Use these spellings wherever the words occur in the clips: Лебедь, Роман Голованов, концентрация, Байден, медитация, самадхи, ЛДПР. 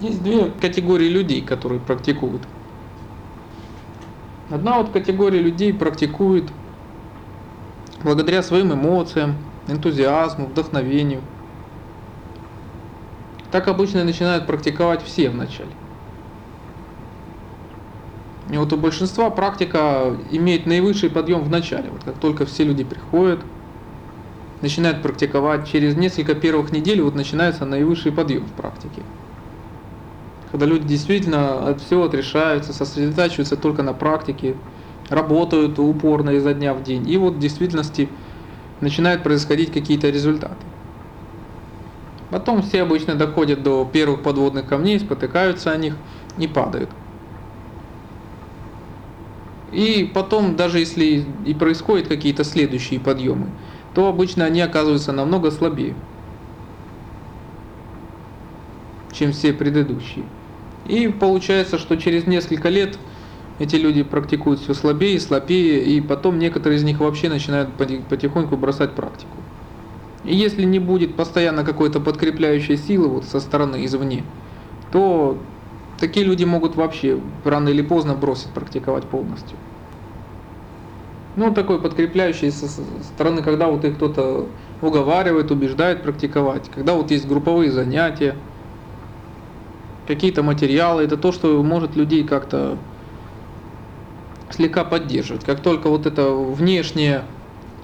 Есть две категории людей, которые практикуют. Одна вот категория людей практикует благодаря своим эмоциям, энтузиазму, вдохновению. Так обычно начинают практиковать все вначале. И вот у большинства практика имеет наивысший подъем в начале. Вот как только все люди приходят, начинают практиковать, через несколько первых недель вот начинается наивысший подъем в практике. Когда люди действительно от всего отрешаются, сосредотачиваются только на практике, работают упорно изо дня в день. И вот в действительности начинают происходить какие-то результаты. Потом все обычно доходят до первых подводных камней, спотыкаются о них и падают. И потом, даже если и происходят какие-то следующие подъемы, то обычно они оказываются намного слабее, чем все предыдущие. И получается, что через несколько лет эти люди практикуют все слабее и слабее, и потом некоторые из них вообще начинают потихоньку бросать практику. И если не будет постоянно какой-то подкрепляющей силы вот со стороны извне, то такие люди могут вообще рано или поздно бросить практиковать полностью. Ну, такой подкрепляющий со стороны, когда вот их кто-то уговаривает, убеждает практиковать, когда вот есть групповые занятия, какие-то материалы, это то, что может людей как-то слегка поддерживать. Как только вот эта внешняя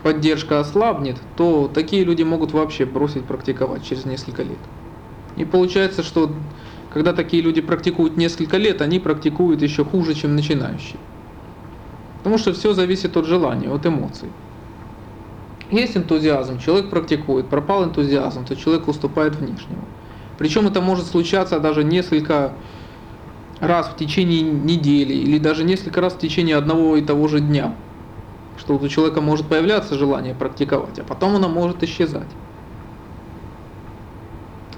поддержка ослабнет, то такие люди могут вообще бросить практиковать через несколько лет. И получается, что когда такие люди практикуют несколько лет, они практикуют еще хуже, чем начинающие. Потому что все зависит от желания, от эмоций. Есть энтузиазм, человек практикует, пропал энтузиазм, то человек уступает внешнему. Причем это может случаться даже несколько раз в течение недели или даже несколько раз в течение одного и того же дня. Что у человека может появляться желание практиковать, а потом оно может исчезать.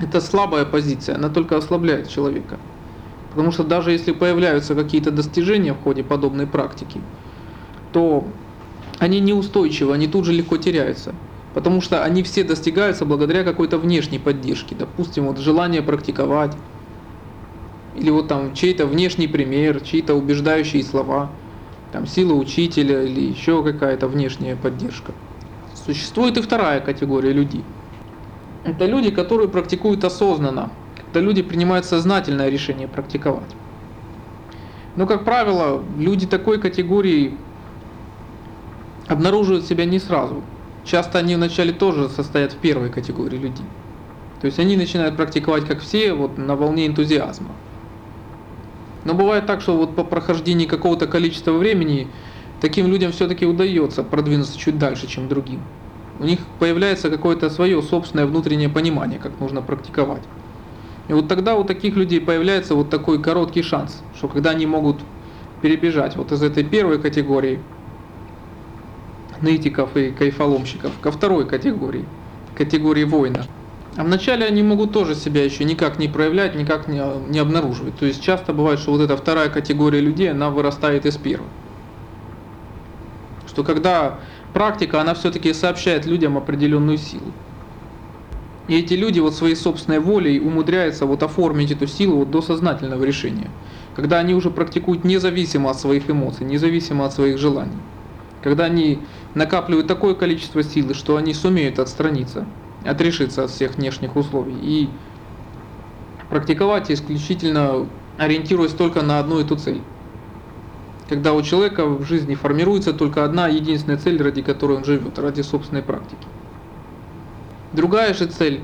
Это слабая позиция, она только ослабляет человека. Потому что даже если появляются какие-то достижения в ходе подобной практики, то они неустойчивы, они тут же легко теряются. Потому что они все достигаются благодаря какой-то внешней поддержке. Допустим, вот желание практиковать, или вот там чей-то внешний пример, чьи-то убеждающие слова, там сила учителя или еще какая-то внешняя поддержка. Существует и вторая категория людей. Это люди, которые практикуют осознанно, когда люди принимают сознательное решение практиковать. Но, как правило, люди такой категории обнаруживают себя не сразу. Часто они вначале тоже состоят в первой категории людей. То есть они начинают практиковать, как все, вот на волне энтузиазма. Но бывает так, что вот по прохождении какого-то количества времени таким людям все-таки удается продвинуться чуть дальше, чем другим. У них появляется какое-то свое собственное внутреннее понимание, как нужно практиковать. И вот тогда у таких людей появляется вот такой короткий шанс, что когда они могут перебежать вот из этой первой категории нытиков и кайфоломщиков ко второй категории, категории воина. А вначале они могут тоже себя еще никак не проявлять, никак не обнаруживать. То есть часто бывает, что вот эта вторая категория людей, она вырастает из первой. Что когда практика, она все-таки сообщает людям определенную силу. И эти люди вот своей собственной волей умудряются вот оформить эту силу вот до сознательного решения. Когда они уже практикуют независимо от своих эмоций, независимо от своих желаний. Когда они накапливают такое количество силы, что они сумеют отстраниться, отрешиться от всех внешних условий и практиковать исключительно ориентируясь только на одну и ту цель. Когда у человека в жизни формируется только одна единственная цель, ради которой он живет, ради собственной практики. Другая же цель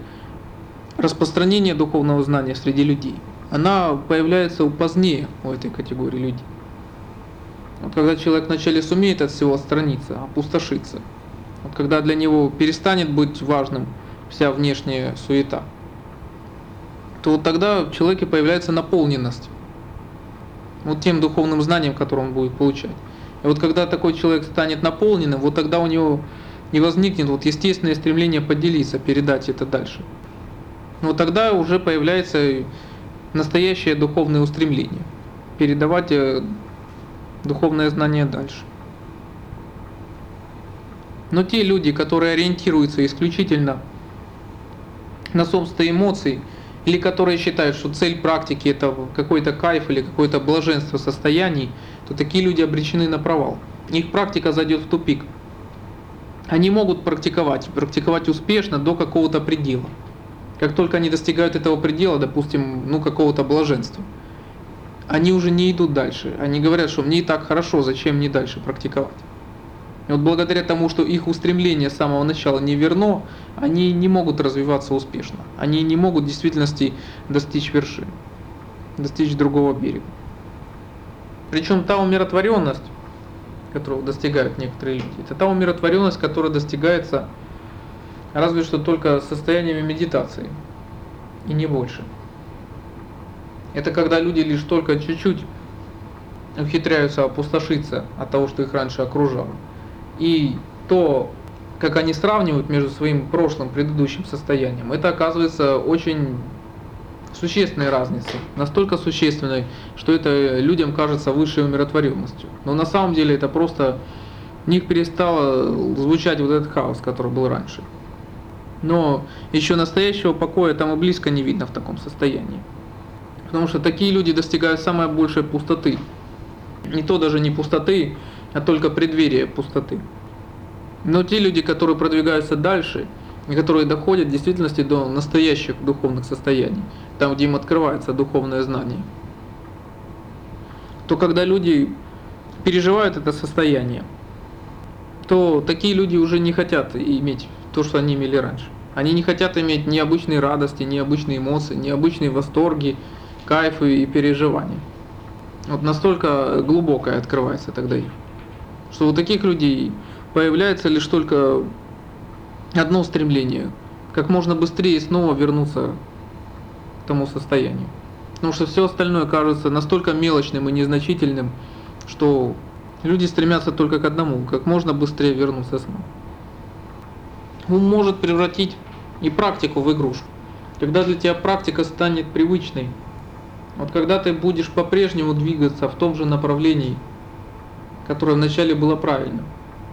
– распространение духовного знания среди людей. Она появляется позднее у этой категории людей. Вот когда человек вначале сумеет от всего отстраниться, опустошиться, вот когда для него перестанет быть важным вся внешняя суета, то вот тогда в человеке появляется наполненность вот тем духовным знанием, которое он будет получать. И вот когда такой человек станет наполненным, вот тогда у него не возникнет вот естественное стремление поделиться, передать это дальше. Но тогда уже появляется настоящее духовное устремление – передавать духовное знание дальше. Но те люди, которые ориентируются исключительно на собственные эмоции или которые считают, что цель практики — это какой-то кайф или какое-то блаженство состояний, то такие люди обречены на провал. Их практика зайдет в тупик. Они могут практиковать успешно до какого-то предела. Как только они достигают этого предела, допустим, какого-то блаженства, они уже не идут дальше. Они говорят, что мне и так хорошо, зачем мне дальше практиковать? И вот благодаря тому, что их устремление с самого начала не верно, они не могут развиваться успешно. Они не могут в действительности достичь вершины, достичь другого берега. Причем та умиротворенность, которую достигают некоторые люди, это та умиротворенность, которая достигается разве что только состояниями медитации, и не больше. Это когда люди лишь только чуть-чуть ухитряются опустошиться от того, что их раньше окружало. И то, как они сравнивают между своим прошлым, предыдущим состоянием, это оказывается очень существенной разницей. Настолько существенной, что это людям кажется высшей умиротворенностью. Но на самом деле это просто у них перестало звучать вот этот хаос, который был раньше. Но еще настоящего покоя там и близко не видно в таком состоянии. Потому что такие люди достигают самой большей пустоты. И то даже не пустоты, а только преддверие пустоты. Но те люди, которые продвигаются дальше, и которые доходят в действительности до настоящих духовных состояний, там, где им открывается духовное знание, то когда люди переживают это состояние, то такие люди уже не хотят иметь то, что они имели раньше. Они не хотят иметь необычные радости, необычные эмоции, необычные восторги, кайфы и переживания. Вот настолько глубокое открывается тогда их, что у таких людей появляется лишь только одно стремление – как можно быстрее снова вернуться к тому состоянию. Потому что все остальное кажется настолько мелочным и незначительным, что люди стремятся только к одному – как можно быстрее вернуться снова. Он может превратить и практику в игрушку. Когда для тебя практика станет привычной, вот когда ты будешь по-прежнему двигаться в том же направлении, которое вначале было правильно.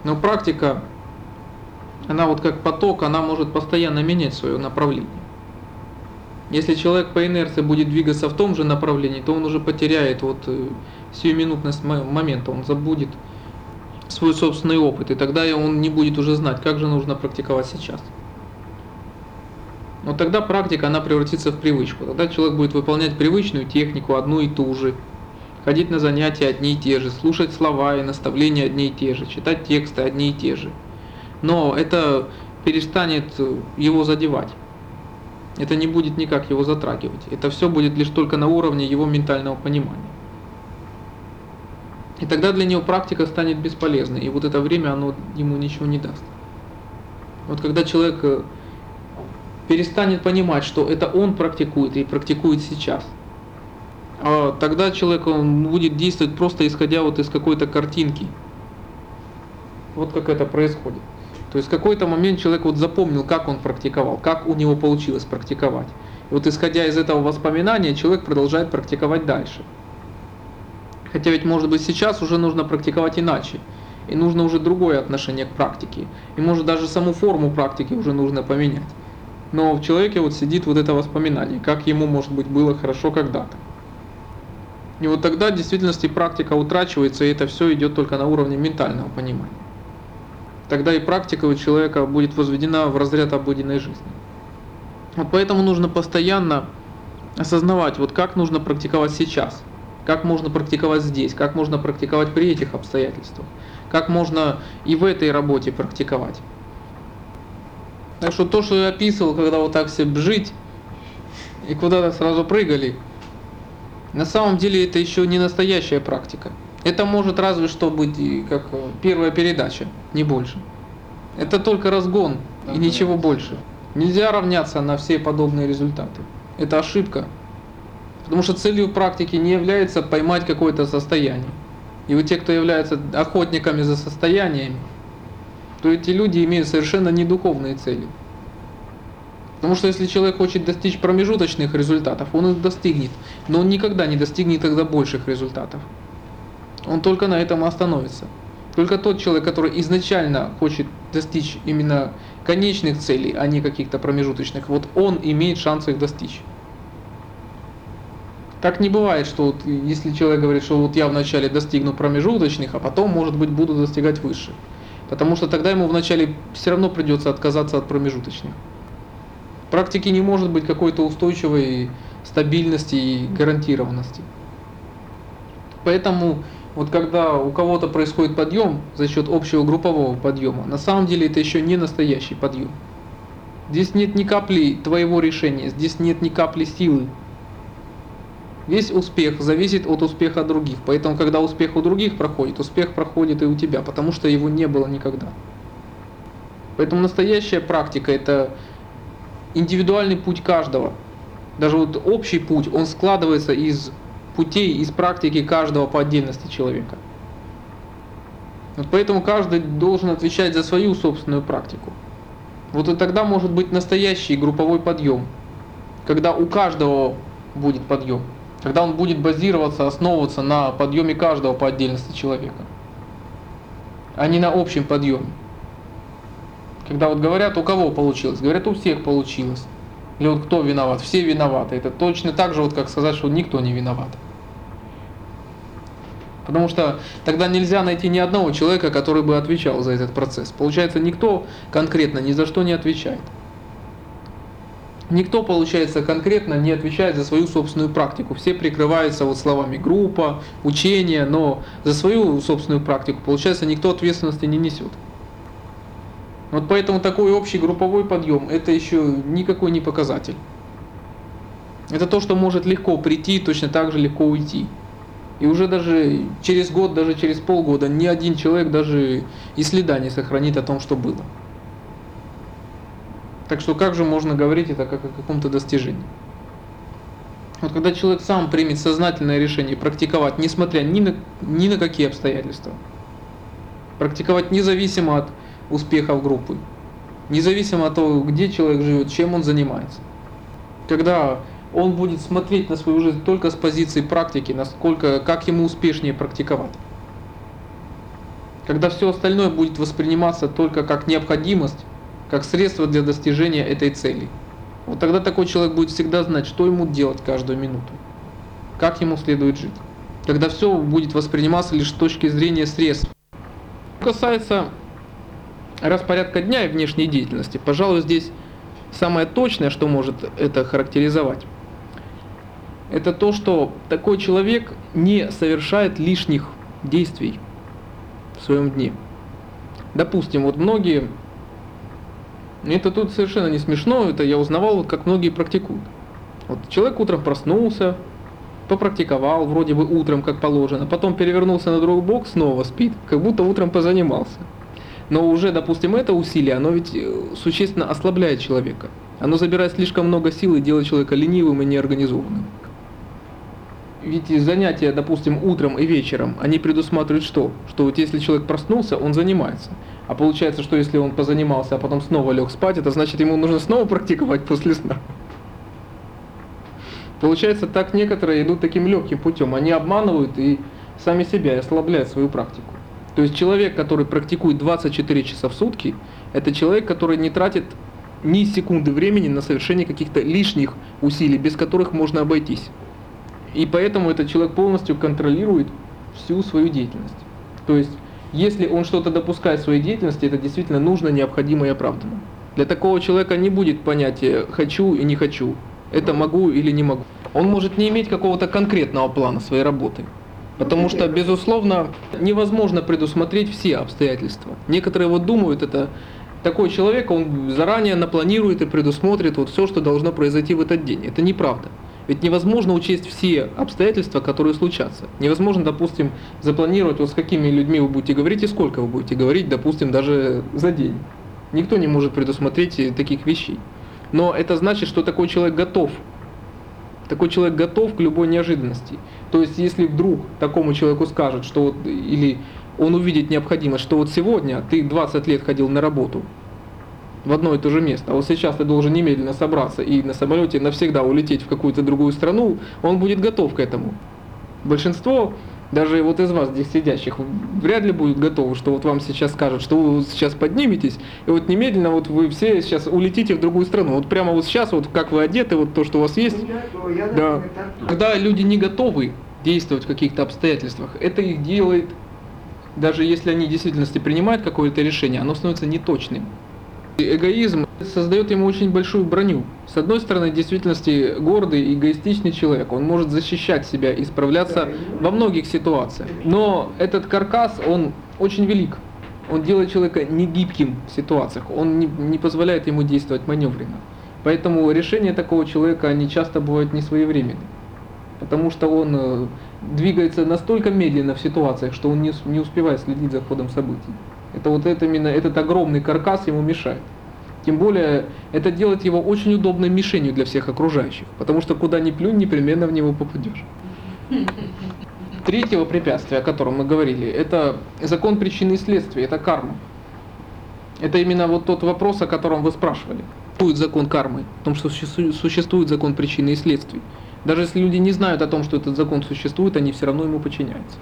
Но практика, она вот как поток, она может постоянно менять свое направление. Если человек по инерции будет двигаться в том же направлении, то он уже потеряет сиюминутность момента, он забудет свой собственный опыт, и тогда он не будет уже знать, как же нужно практиковать сейчас. Но тогда практика, она превратится в привычку. Тогда человек будет выполнять привычную технику, одну и ту же, ходить на занятия одни и те же, слушать слова и наставления одни и те же, читать тексты одни и те же. Но это перестанет его задевать. Это не будет никак его затрагивать. Это все будет лишь только на уровне его ментального понимания. И тогда для него практика станет бесполезной, и вот это время, оно ему ничего не даст. Вот когда человек перестанет понимать, что это он практикует и практикует сейчас, а тогда человек будет действовать просто исходя из какой-то картинки. Вот как это происходит. То есть в какой-то момент человек запомнил, как он практиковал, как у него получилось практиковать. И исходя из этого воспоминания, человек продолжает практиковать дальше. Хотя ведь, может быть, сейчас уже нужно практиковать иначе, и нужно уже другое отношение к практике, и может даже саму форму практики уже нужно поменять. Но в человеке сидит это воспоминание, как ему, может быть, было хорошо когда-то. И тогда в действительности практика утрачивается, и это все идет только на уровне ментального понимания. Тогда и практика у человека будет возведена в разряд обыденной жизни. Поэтому нужно постоянно осознавать, как нужно практиковать сейчас. Как можно практиковать здесь, как можно практиковать при этих обстоятельствах, как можно и в этой работе практиковать. Так что то, что я описывал, когда так все бжить и куда-то сразу прыгали, на самом деле это еще не настоящая практика. Это может разве что быть как первая передача, не больше. Это только разгон и ничего больше. Нельзя равняться на все подобные результаты. Это ошибка. Потому что целью практики не является поймать какое-то состояние. И те, кто являются охотниками за состояниями, то эти люди имеют совершенно недуховные цели. Потому что если человек хочет достичь промежуточных результатов, он их достигнет. Но он никогда не достигнет тогда больших результатов. Он только на этом остановится. Только тот человек, который изначально хочет достичь именно конечных целей, а не каких-то промежуточных, он имеет шанс их достичь. Так не бывает, что вот, если человек говорит, что вот я вначале достигну промежуточных, а потом, может быть, буду достигать высших. Потому что тогда ему вначале все равно придется отказаться от промежуточных. В практике не может быть какой-то устойчивой стабильности и гарантированности. Поэтому вот когда у кого-то происходит подъем за счет общего группового подъема, на самом деле это еще не настоящий подъем. Здесь нет ни капли твоего решения, здесь нет ни капли силы. Весь успех зависит от успеха других, поэтому когда успех у других проходит, успех проходит и у тебя, потому что его не было никогда. Поэтому настоящая практика — это индивидуальный путь каждого. Даже вот общий путь, он складывается из путей, из практики каждого по отдельности человека. Вот поэтому каждый должен отвечать за свою собственную практику. Вот и тогда может быть настоящий групповой подъем, когда у каждого будет подъем. Когда он будет базироваться, основываться на подъеме каждого по отдельности человека, а не на общем подъеме. Когда вот говорят, у кого получилось, говорят, у всех получилось. Или вот кто виноват, все виноваты. Это точно так же, вот как сказать, что никто не виноват. Потому что тогда нельзя найти ни одного человека, который бы отвечал за этот процесс. Получается, никто конкретно ни за что не отвечает. Никто, получается, конкретно не отвечает за свою собственную практику. Все прикрываются вот словами группа, учение, но за свою собственную практику, получается, никто ответственности не несет. Вот поэтому такой общий групповой подъем — это еще никакой не показатель. Это то, что может легко прийти, точно так же легко уйти. И уже даже через год, даже через полгода ни один человек даже и следа не сохранит о том, что было. Так что как же можно говорить это как о каком-то достижении? Вот когда человек сам примет сознательное решение практиковать, несмотря ни на какие обстоятельства, практиковать независимо от успехов группы, независимо от того, где человек живет, чем он занимается. Когда он будет смотреть на свою жизнь только с позиции практики, насколько, как ему успешнее практиковать. Когда все остальное будет восприниматься только как необходимость, как средство для достижения этой цели. Вот тогда такой человек будет всегда знать, что ему делать каждую минуту, как ему следует жить. Когда все будет восприниматься лишь с точки зрения средств. Что касается распорядка дня и внешней деятельности, пожалуй, здесь самое точное, что может это характеризовать, это то, что такой человек не совершает лишних действий в своем дне. Допустим, вот многие... Это тут совершенно не смешно, это я узнавал, как многие практикуют. Вот человек утром проснулся, попрактиковал, вроде бы утром как положено, потом перевернулся на другой бок, снова спит, как будто утром позанимался. Но уже, допустим, это усилие, оно ведь существенно ослабляет человека. Оно забирает слишком много сил и делает человека ленивым и неорганизованным. Ведь занятия, допустим, утром и вечером, они предусматривают что? Что вот если человек проснулся, он занимается. А получается, что если он позанимался, а потом снова лег спать, это значит, ему нужно снова практиковать после сна. Получается, так некоторые идут таким легким путем. Они обманывают и сами себя, и ослабляют свою практику. То есть человек, который практикует 24 часа в сутки, это человек, который не тратит ни секунды времени на совершение каких-то лишних усилий, без которых можно обойтись. И поэтому этот человек полностью контролирует всю свою деятельность. То есть, если он что-то допускает в своей деятельности, это действительно нужно, необходимо и оправдано. Для такого человека не будет понятия «хочу» и «не хочу», это «могу» или «не могу». Он может не иметь какого-то конкретного плана своей работы, потому что, безусловно, невозможно предусмотреть все обстоятельства. Некоторые вот думают, это такой человек, он заранее напланирует и предусмотрит вот все, что должно произойти в этот день. Это неправда. Ведь невозможно учесть все обстоятельства, которые случатся. Невозможно, допустим, запланировать, вот с какими людьми вы будете говорить и сколько вы будете говорить, допустим, даже за день. Никто не может предусмотреть таких вещей. Но это значит, что такой человек готов. Такой человек готов к любой неожиданности. То есть, если вдруг такому человеку скажут, что вот, или он увидит необходимость, что вот сегодня ты 20 лет ходил на работу в одно и то же место, а вот сейчас ты должен немедленно собраться и на самолете навсегда улететь в какую-то другую страну, он будет готов к этому. Большинство даже вот из вас здесь сидящих вряд ли будет готово, что вот вам сейчас скажут, что вы сейчас подниметесь, и вот немедленно вот вы все сейчас улетите в другую страну. Вот прямо вот сейчас, вот как вы одеты, вот то, что у вас есть. Да. Когда люди не готовы действовать в каких-то обстоятельствах, это их делает, даже если они в действительности принимают какое-то решение, оно становится неточным. Эгоизм создает ему очень большую броню. С одной стороны, в действительности гордый, эгоистичный человек, он может защищать себя и справляться во многих ситуациях. Но этот каркас, он очень велик. Он делает человека негибким в ситуациях, он не позволяет ему действовать маневренно. Поэтому решения такого человека, они часто бывают несвоевременны. Потому что он двигается настолько медленно в ситуациях, что он не успевает следить за ходом событий. Это вот это, именно этот огромный каркас ему мешает. Тем более, это делает его очень удобной мишенью для всех окружающих, потому что куда ни плюнь, непременно в него попадешь. Третьего препятствия, о котором мы говорили, это закон причины и следствия, это карма. Это именно вот тот вопрос, о котором вы спрашивали. Существует закон кармы, о том, что существует закон причины и следствий. Даже если люди не знают о том, что этот закон существует, они все равно ему подчиняются.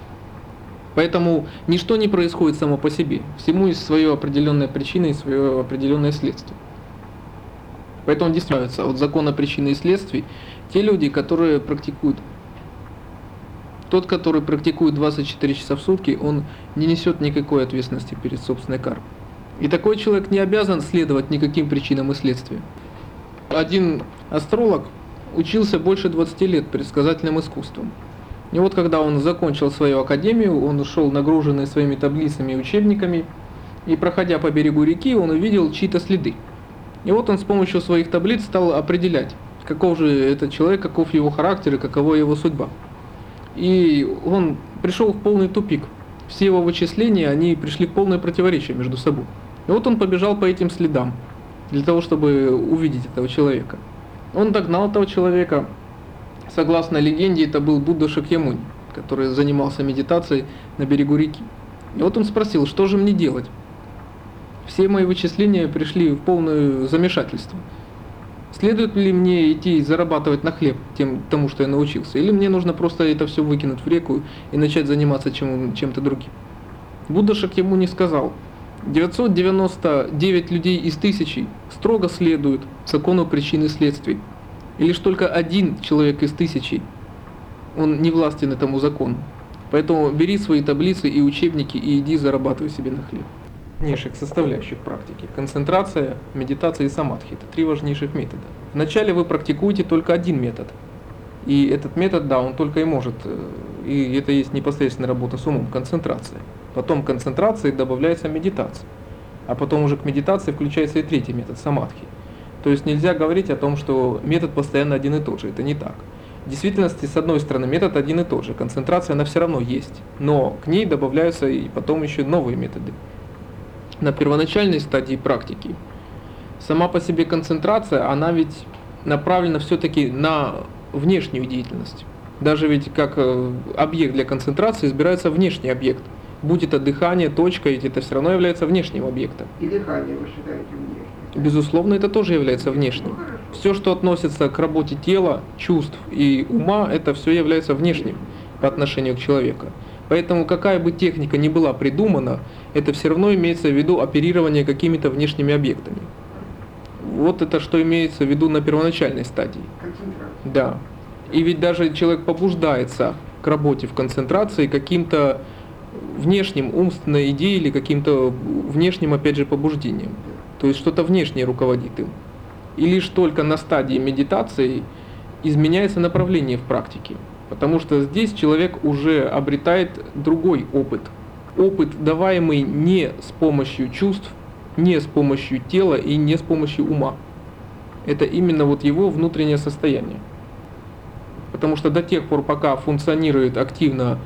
Поэтому ничто не происходит само по себе. Всему есть своя определенная причина и свое определенное следствие. Поэтому действуется от закона причины и следствий те люди, которые практикуют. Тот, который практикует 24 часа в сутки, он не несет никакой ответственности перед собственной кармой. И такой человек не обязан следовать никаким причинам и следствиям. Один астролог учился больше 20 лет предсказательным искусством. И вот когда он закончил свою академию, он ушел нагруженный своими таблицами и учебниками, и проходя по берегу реки, он увидел чьи-то следы. И вот он с помощью своих таблиц стал определять, каков же этот человек, каков его характер и какова его судьба. И он пришел в полный тупик. Все его вычисления, они пришли к полной противоречию между собой. И вот он побежал по этим следам, для того, чтобы увидеть этого человека. Он догнал этого человека. Согласно легенде, это был Будда Шакьямуни, который занимался медитацией на берегу реки. И вот он спросил, что же мне делать? Все мои вычисления пришли в полное замешательство. Следует ли мне идти зарабатывать на хлеб тому, что я научился? Или мне нужно просто это все выкинуть в реку и начать заниматься чем-то другим? Будда Шакьямуни сказал, 999 людей из 1000 строго следуют закону причин и следствий. И лишь только один человек из 1000, он не властен этому закону. Поэтому бери свои таблицы и учебники и иди зарабатывай себе на хлеб. Важнейших составляющих практики. Концентрация, медитация и самадхи. Это три важнейших метода. Вначале вы практикуете только один метод. И этот метод, да, он только и может. И это есть непосредственная работа с умом, концентрация. Потом к концентрации добавляется медитация. А потом уже к медитации включается и третий метод, самадхи. То есть нельзя говорить о том, что метод постоянно один и тот же. Это не так. В действительности, с одной стороны, метод один и тот же. Концентрация, она все равно есть. Но к ней добавляются и потом еще новые методы. На первоначальной стадии практики сама по себе концентрация, она ведь направлена все-таки на внешнюю деятельность. Даже ведь как объект для концентрации избирается внешний объект. Будь это дыхание, точка, ведь это все равно является внешним объектом. И дыхание вы считаете внешним? Безусловно, это тоже является внешним. Все, что относится к работе тела, чувств и ума, это все является внешним по отношению к человеку. Поэтому какая бы техника ни была придумана, это все равно имеется в виду оперирование какими-то внешними объектами. Вот это что имеется в виду на первоначальной стадии. Да. И ведь даже человек побуждается к работе в концентрации каким-то внешним умственной идеей или каким-то внешним, опять же, побуждением. То есть что-то внешнее руководит им. И лишь только на стадии медитации изменяется направление в практике. Потому что здесь человек уже обретает другой опыт. Опыт, даваемый не с помощью чувств, не с помощью тела и не с помощью ума. Это именно вот его внутреннее состояние. Потому что до тех пор, пока функционирует активно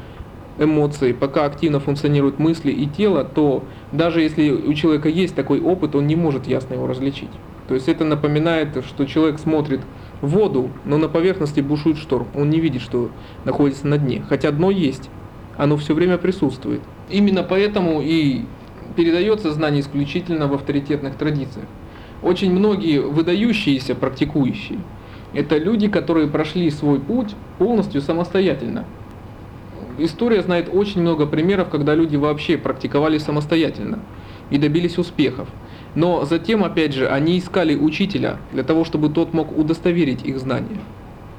эмоции, пока активно функционируют мысли и тело, то даже если у человека есть такой опыт, он не может ясно его различить. То есть это напоминает, что человек смотрит в воду, но на поверхности бушует шторм. Он не видит, что находится на дне. Хотя дно есть, оно все время присутствует. Именно поэтому и передается знание исключительно в авторитетных традициях. Очень многие выдающиеся практикующие — это люди, которые прошли свой путь полностью самостоятельно. История знает очень много примеров, когда люди вообще практиковали самостоятельно и добились успехов. Но затем, опять же, они искали учителя для того, чтобы тот мог удостоверить их знания.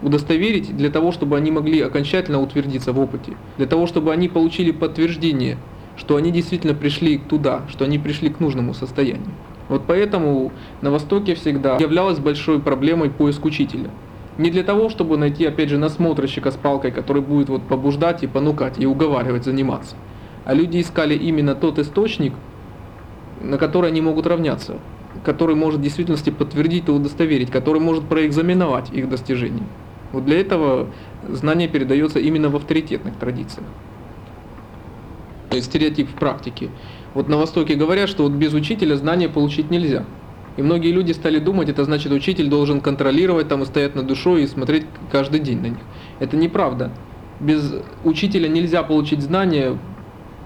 Удостоверить для того, чтобы они могли окончательно утвердиться в опыте. Для того, чтобы они получили подтверждение, что они действительно пришли туда, что они пришли к нужному состоянию. Вот поэтому на Востоке всегда являлась большой проблемой поиск учителя. Не для того, чтобы найти, опять же, насмотрщика с палкой, который будет вот побуждать и понукать, и уговаривать заниматься. А люди искали именно тот источник, на который они могут равняться, который может в действительности подтвердить и удостоверить, который может проэкзаменовать их достижения. Вот для этого знание передается именно в авторитетных традициях. Стереотип в практике. Вот на Востоке говорят, что вот без учителя знания получить нельзя. И многие люди стали думать, это значит, учитель должен контролировать, там, и стоять над душой, и смотреть каждый день на них. Это неправда. Без учителя нельзя получить знания,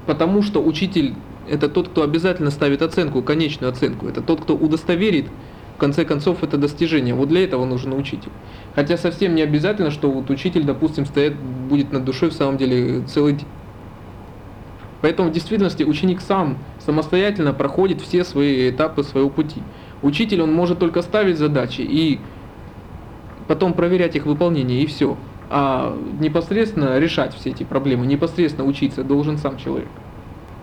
потому что учитель – это тот, кто обязательно ставит оценку, конечную оценку. Это тот, кто удостоверит, в конце концов, это достижение. Вот для этого нужен учитель. Хотя совсем не обязательно, что вот учитель, допустим, будет над душой в самом деле целый день. Поэтому в действительности ученик сам самостоятельно проходит все свои этапы своего пути. Учитель, он может только ставить задачи и потом проверять их выполнение, и все. А непосредственно решать все эти проблемы, непосредственно учиться должен сам человек.